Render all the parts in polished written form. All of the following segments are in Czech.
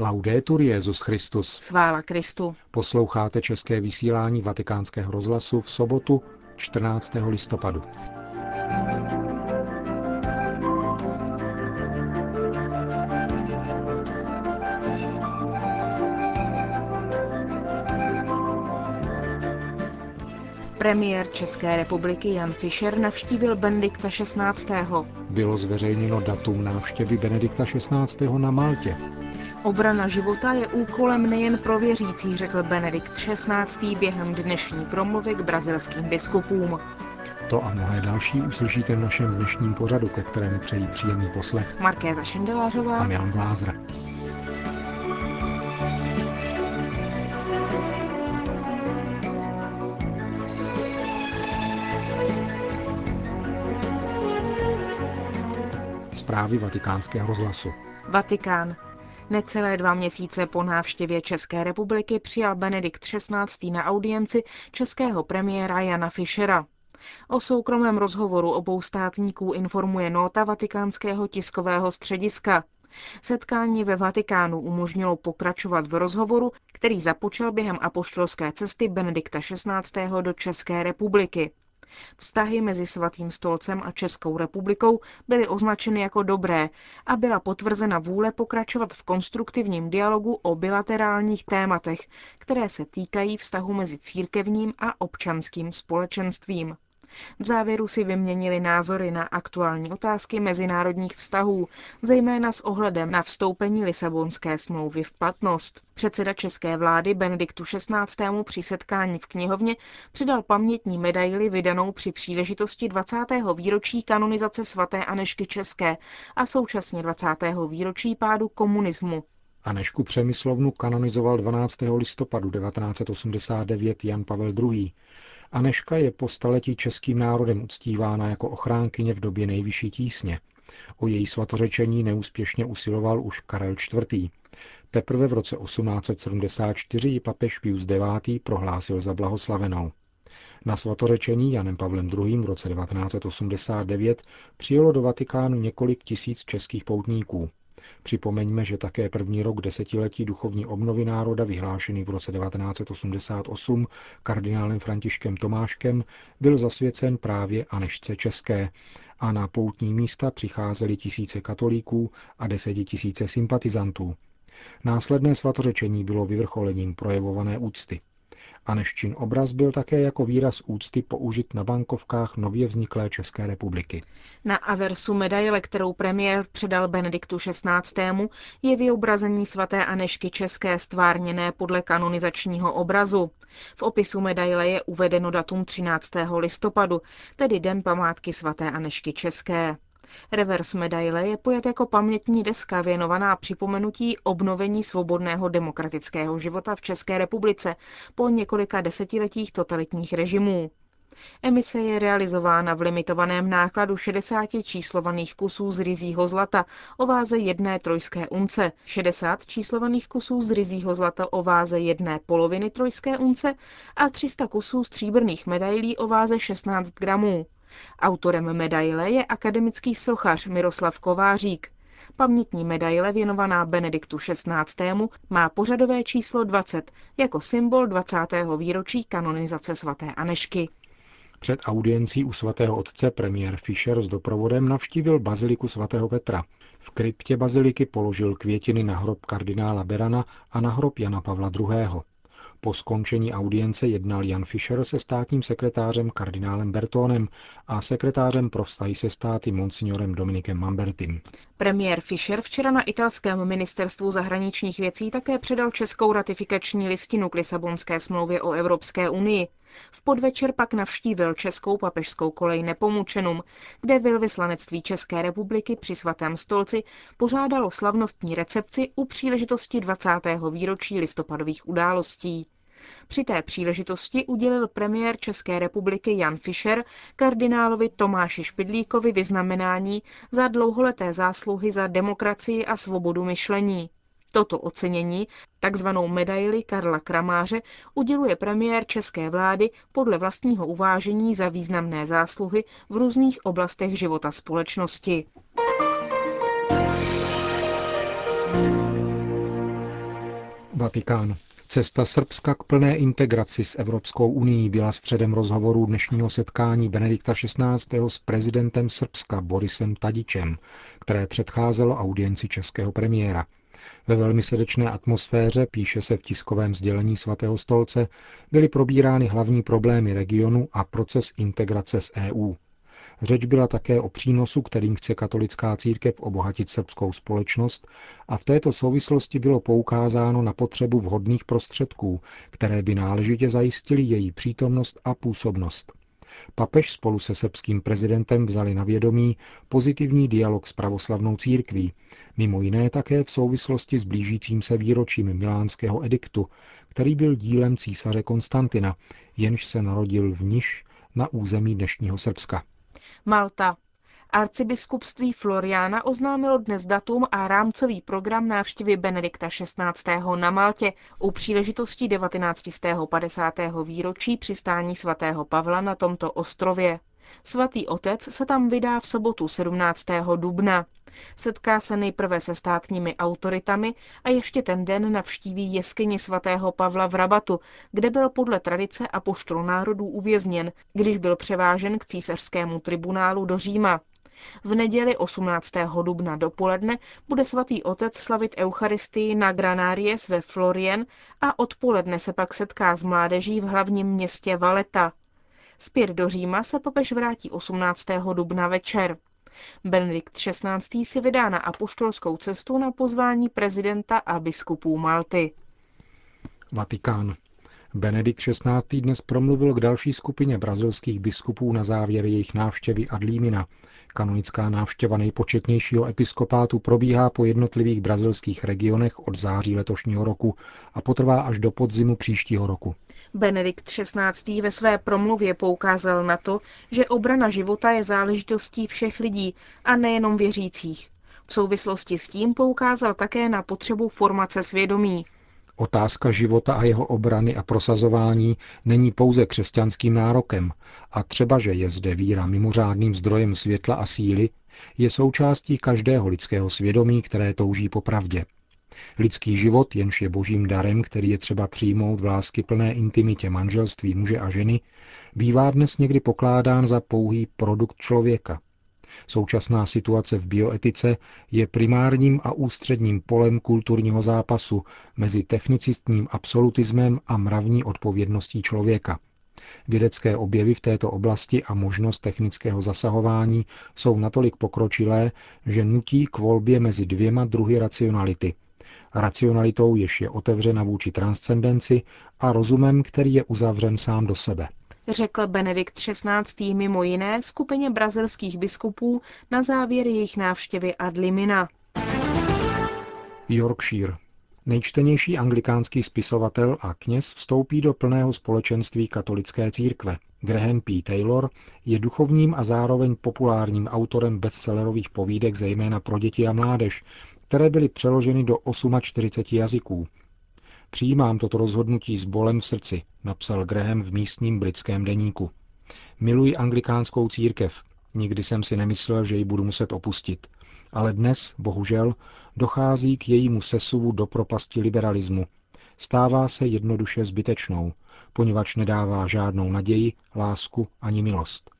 Laudetur Jesus Christus. Chvála Kristu. Posloucháte české vysílání Vatikánského rozhlasu v sobotu 14. listopadu. Premiér České republiky Jan Fischer navštívil Benedikta XVI. Bylo zveřejněno datum návštěvy Benedikta XVI. Na Maltě. Obrana života je úkolem nejen pro věřící, řekl Benedikt XVI. Během dnešní promluvy k brazilským biskupům. To a mnohé další uslyšíte v našem dnešním pořadu, ke kterému přejí příjemný poslech Markéta Šindelářová a Milan Blázra. Zprávy Vatikánského rozhlasu. Vatikán. Necelé 2 měsíce po návštěvě České republiky přijal Benedikt XVI. Na audienci českého premiéra Jana Fischera. O soukromém rozhovoru obou státníků informuje nóta Vatikánského tiskového střediska. Setkání ve Vatikánu umožnilo pokračovat v rozhovoru, který započal během apoštolské cesty Benedikta XVI. Do České republiky. Vztahy mezi Svatým stolcem a Českou republikou byly označeny jako dobré a byla potvrzena vůle pokračovat v konstruktivním dialogu o bilaterálních tématech, které se týkají vztahu mezi církevním a občanským společenstvím. V závěru si vyměnili názory na aktuální otázky mezinárodních vztahů, zejména s ohledem na vstoupení Lisabonské smlouvy v platnost. Předseda české vlády Benediktu XVI. Při setkání v knihovně předal pamětní medaili vydanou při příležitosti 20. výročí kanonizace svaté Anežky České a současně 20. výročí pádu komunismu. Anežku Přemyslovnu kanonizoval 12. listopadu 1989 Jan Pavel II. Anežka je po staletí českým národem uctívána jako ochránkyně v době nejvyšší tísně. O její svatořečení neúspěšně usiloval už Karel IV. Teprve v roce 1874 ji papež Pius IX. Prohlásil za blahoslavenou. Na svatořečení Janem Pavlem II. V roce 1989 přijelo do Vatikánu několik tisíc českých poutníků. Připomeňme, že také první rok desetiletí duchovní obnovy národa, vyhlášený v roce 1988 kardinálem Františkem Tomáškem, byl zasvěcen právě Anežce České a na poutní místa přicházely tisíce katolíků a 10 000 sympatizantů. Následné svatořečení bylo vyvrcholením projevované úcty. Anežčin obraz byl také jako výraz úcty použit na bankovkách nově vzniklé České republiky. Na aversu medaile, kterou premiér předal Benediktu XVI., je vyobrazení svaté Anežky České stvárněné podle kanonizačního obrazu. V opisu medaile je uvedeno datum 13. listopadu, tedy den památky svaté Anežky České. Revers medaile je pojat jako pamětní deska věnovaná připomenutí obnovení svobodného demokratického života v České republice po několika desetiletích totalitních režimů. Emise je realizována v limitovaném nákladu 60 číslovaných kusů z ryzího zlata o váze 1 trojské unce, 60 číslovaných kusů z ryzího zlata o váze 1,5 trojské unce a 300 kusů stříbrných medailí o váze 16 gramů. Autorem medaile je akademický sochař Miroslav Kovářík. Pamětní medaile věnovaná Benediktu XVI. Má pořadové číslo 20 jako symbol 20. výročí kanonizace svaté Anežky. Před audiencí u svatého otce premiér Fischer s doprovodem navštívil baziliku svatého Petra. V kryptě baziliky položil květiny na hrob kardinála Berana a na hrob Jana Pavla II. Po skončení audience jednal Jan Fischer se státním sekretářem kardinálem Bertónem a sekretářem pro vztahy se státy monsignorem Dominikem Mambertim. Premiér Fischer včera na italském ministerstvu zahraničních věcí také předal českou ratifikační listinu k Lisabonské smlouvě o Evropské unii. V podvečer pak navštívil českou papežskou kolej Nepomučenum, kde velvyslanectví České republiky při Svatém stolci pořádalo slavnostní recepci u příležitosti 20. výročí listopadových událostí. Při té příležitosti udělil premiér České republiky Jan Fischer kardinálovi Tomáši Špidlíkovi vyznamenání za dlouholeté zásluhy za demokracii a svobodu myšlení. Toto ocenění, takzvanou medaili Karla Kramáře, uděluje premiér české vlády podle vlastního uvážení za významné zásluhy v různých oblastech života společnosti. Vatikán. Cesta Srbska k plné integraci s Evropskou unií byla středem rozhovorů dnešního setkání Benedikta XVI. S prezidentem Srbska Borisem Tadičem, které předcházelo audienci českého premiéra. Ve velmi srdečné atmosféře, píše se v tiskovém sdělení Svatého stolce, byly probírány hlavní problémy regionu a proces integrace s EU. Řeč byla také o přínosu, kterým chce katolická církev obohatit srbskou společnost, a v této souvislosti bylo poukázáno na potřebu vhodných prostředků, které by náležitě zajistily její přítomnost a působnost. Papež spolu se srbským prezidentem vzali na vědomí pozitivní dialog s pravoslavnou církví, mimo jiné také v souvislosti s blížícím se výročím Milánského ediktu, který byl dílem císaře Konstantina, jenž se narodil v Niš na území dnešního Srbska. Malta. Arcibiskupství Floriána oznámilo dnes datum a rámcový program návštěvy Benedikta XVI. Na Maltě u příležitosti 1950. výročí přistání sv. Pavla na tomto ostrově. Svatý otec se tam vydá v sobotu 17. dubna. Setká se nejprve se státními autoritami a ještě ten den navštíví jeskyni sv. Pavla v Rabatu, kde byl podle tradice apoštol národů uvězněn, když byl převážen k císařskému tribunálu do Říma. V neděli 18. dubna dopoledne bude svatý otec slavit eucharistii na Granáries ve Florián a odpoledne se pak setká s mládeží v hlavním městě Valletta. Zpět do Říma se papež vrátí 18. dubna večer. Benedikt XVI. Si vydá na apoštolskou cestu na pozvání prezidenta a biskupů Malty. Vatikán. Benedikt XVI. Dnes promluvil k další skupině brazilských biskupů na závěr jejich návštěvy Adlímina. Kanonická návštěva nejpočetnějšího episkopátu probíhá po jednotlivých brazilských regionech od září letošního roku a potrvá až do podzimu příštího roku. Benedikt XVI. Ve své promluvě poukázal na to, že obrana života je záležitostí všech lidí a nejenom věřících. V souvislosti s tím poukázal také na potřebu formace svědomí. Otázka života a jeho obrany a prosazování není pouze křesťanským nárokem a třeba, že je zde víra mimořádným zdrojem světla a síly, je součástí každého lidského svědomí, které touží po pravdě. Lidský život, jenž je božím darem, který je třeba přijmout v láskyplné intimitě manželství muže a ženy, bývá dnes někdy pokládán za pouhý produkt člověka. Současná situace v bioetice je primárním a ústředním polem kulturního zápasu mezi technicistním absolutismem a mravní odpovědností člověka. Vědecké objevy v této oblasti a možnost technického zasahování jsou natolik pokročilé, že nutí k volbě mezi dvěma druhy racionality. Racionalitou, jež je otevřena vůči transcendenci, a rozumem, který je uzavřen sám do sebe. Řekl Benedikt XVI. Mimo jiné skupině brazilských biskupů na závěr jejich návštěvy Adlimina. Yorkshire. Nejčtenější anglikánský spisovatel a kněz vstoupí do plného společenství katolické církve. Graham P. Taylor je duchovním a zároveň populárním autorem bestsellerových povídek zejména pro děti a mládež, které byly přeloženy do 48 jazyků. Přijímám toto rozhodnutí s bolem v srdci, napsal Graham v místním britském deníku. Miluji anglikánskou církev. Nikdy jsem si nemyslel, že ji budu muset opustit. Ale dnes, bohužel, dochází k jejímu sesuvu do propasti liberalismu. Stává se jednoduše zbytečnou, poněvadž nedává žádnou naději, lásku ani milost.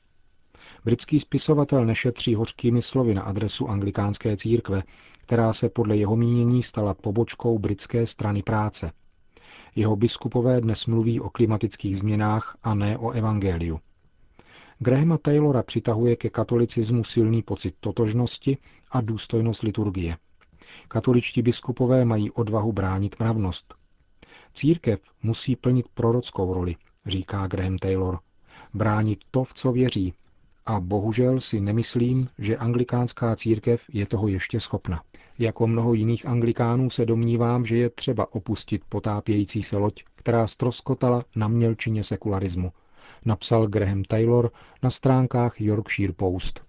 Britský spisovatel nešetří hořkými slovy na adresu anglikánské církve, která se podle jeho mínění stala pobočkou britské strany práce. Jeho biskupové dnes mluví o klimatických změnách a ne o evangeliu. Grahama Taylora přitahuje ke katolicismu silný pocit totožnosti a důstojnost liturgie. Katoličtí biskupové mají odvahu bránit mravnost. Církev musí plnit prorockou roli, říká Graham Taylor. Bránit to, v co věří. A bohužel si nemyslím, že anglikánská církev je toho ještě schopna. Jako mnoho jiných anglikánů se domnívám, že je třeba opustit potápějící se loď, která ztroskotala na mělčině sekularismu, napsal Graham Taylor na stránkách Yorkshire Post.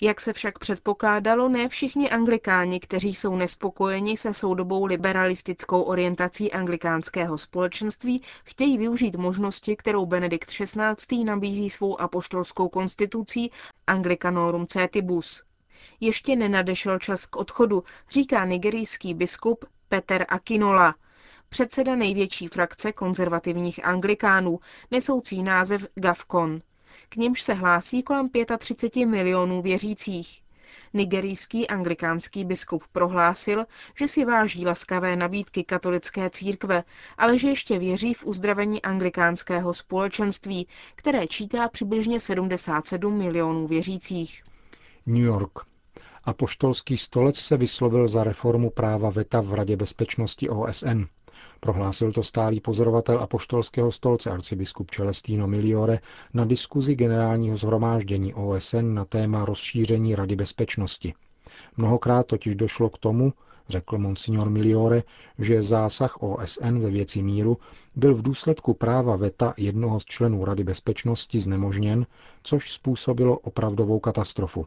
Jak se však předpokládalo, ne všichni anglikáni, kteří jsou nespokojeni se soudobou liberalistickou orientací anglikánského společenství, chtějí využít možnosti, kterou Benedikt XVI. Nabízí svou apoštolskou konstitucí Anglikanorum Cetibus. Ještě nenadešel čas k odchodu, říká nigerijský biskup Peter Akinola. předseda největší frakce konzervativních anglikánů, nesoucí název Gafcon. K němž se hlásí kolem 35 milionů věřících. Nigerijský anglikánský biskup prohlásil, že si váží laskavé nabídky katolické církve, ale že ještě věří v uzdravení anglikánského společenství, které čítá přibližně 77 milionů věřících. New York. Apoštolský stolec se vyslovil za reformu práva veta v Radě bezpečnosti OSN. Prohlásil to stálý pozorovatel apoštolského stolce arcibiskup Celestino Migliore na diskuzi generálního shromáždění OSN na téma rozšíření Rady bezpečnosti. Mnohokrát totiž došlo k tomu, řekl monsignor Migliore, že zásah OSN ve věci míru byl v důsledku práva veta jednoho z členů Rady bezpečnosti znemožněn, což způsobilo opravdovou katastrofu.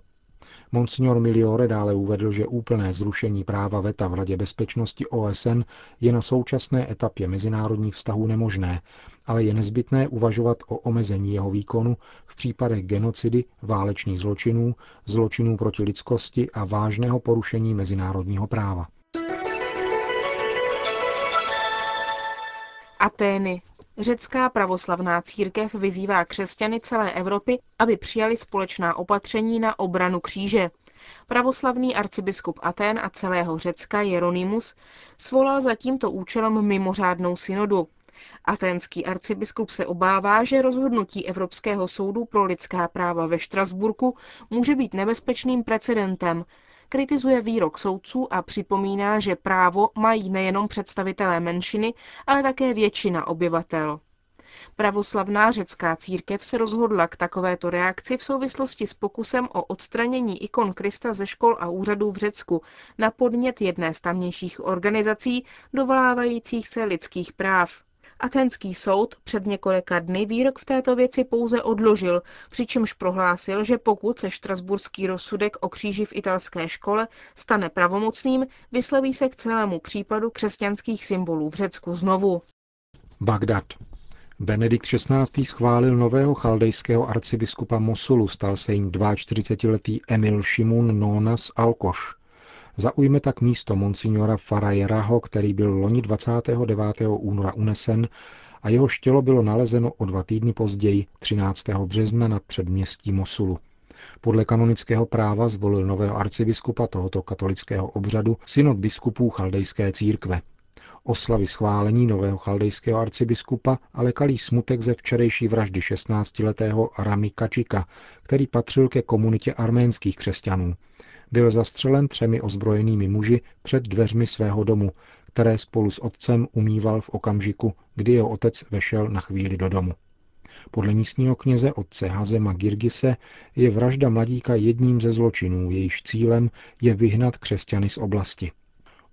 Monsignor Migliore dále uvedl, že úplné zrušení práva veta v Radě bezpečnosti OSN je na současné etapě mezinárodních vztahů nemožné, ale je nezbytné uvažovat o omezení jeho výkonu v případech genocidy, válečných zločinů, zločinů proti lidskosti a vážného porušení mezinárodního práva. Atény. Řecká pravoslavná církev vyzývá křesťany celé Evropy, aby přijali společná opatření na obranu kříže. Pravoslavný arcibiskup Athén a celého Řecka Jeronimus svolal za tímto účelem mimořádnou synodu. Aténský arcibiskup se obává, že rozhodnutí Evropského soudu pro lidská práva ve Štrasburku může být nebezpečným precedentem. Kritizuje výrok soudců a připomíná, že právo mají nejenom představitelé menšiny, ale také většina obyvatel. Pravoslavná řecká církev se rozhodla k takovéto reakci v souvislosti s pokusem o odstranění ikon Krista ze škol a úřadů v Řecku na podnět jedné z tamnějších organizací dovolávajících se lidských práv. Athénský soud před několika dny výrok v této věci pouze odložil, přičemž prohlásil, že pokud se štrasburský rozsudek o kříži v italské škole stane pravomocným, vysloví se k celému případu křesťanských symbolů v Řecku znovu. Bagdad. Benedikt XVI. Schválil nového chaldejského arcibiskupa Mosulu, stal se jim 42letý Emil Šimun Nonas Alkoš. Zaujme tak místo monsignora Farajeraho, který byl loni 29. února unesen a jeho tělo bylo nalezeno o 2 týdny později, 13. března nad předměstí Mosulu. Podle kanonického práva zvolil nového arcibiskupa tohoto katolického obřadu synod biskupů chaldejské církve. Oslavy schválení nového chaldejského arcibiskupa ale kalí smutek ze včerejší vraždy 16letého Rami Kačika, který patřil ke komunitě arménských křesťanů. Byl zastřelen 3 ozbrojenými muži před dveřmi svého domu, které spolu s otcem umýval v okamžiku, kdy jeho otec vešel na chvíli do domu. Podle místního kněze otce Hazema Girgise je vražda mladíka jedním ze zločinů, jejíž cílem je vyhnat křesťany z oblasti.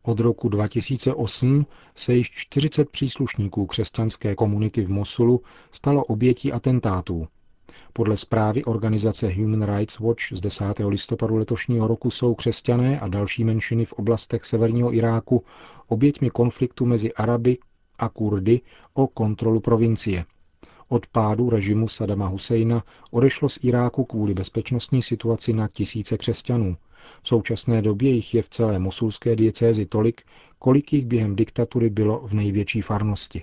Od roku 2008 se již 40 příslušníků křesťanské komunity v Mosulu stalo obětí atentátů. Podle zprávy organizace Human Rights Watch z 10. listopadu letošního roku jsou křesťané a další menšiny v oblastech severního Iráku oběťmi konfliktu mezi Araby a Kurdy o kontrolu provincie. Od pádu režimu Saddama Husajna odešlo z Iráku kvůli bezpečnostní situaci na tisíce křesťanů. V současné době jich je v celé mosulské diecézi tolik, kolik jich během diktatury bylo v největší farnosti.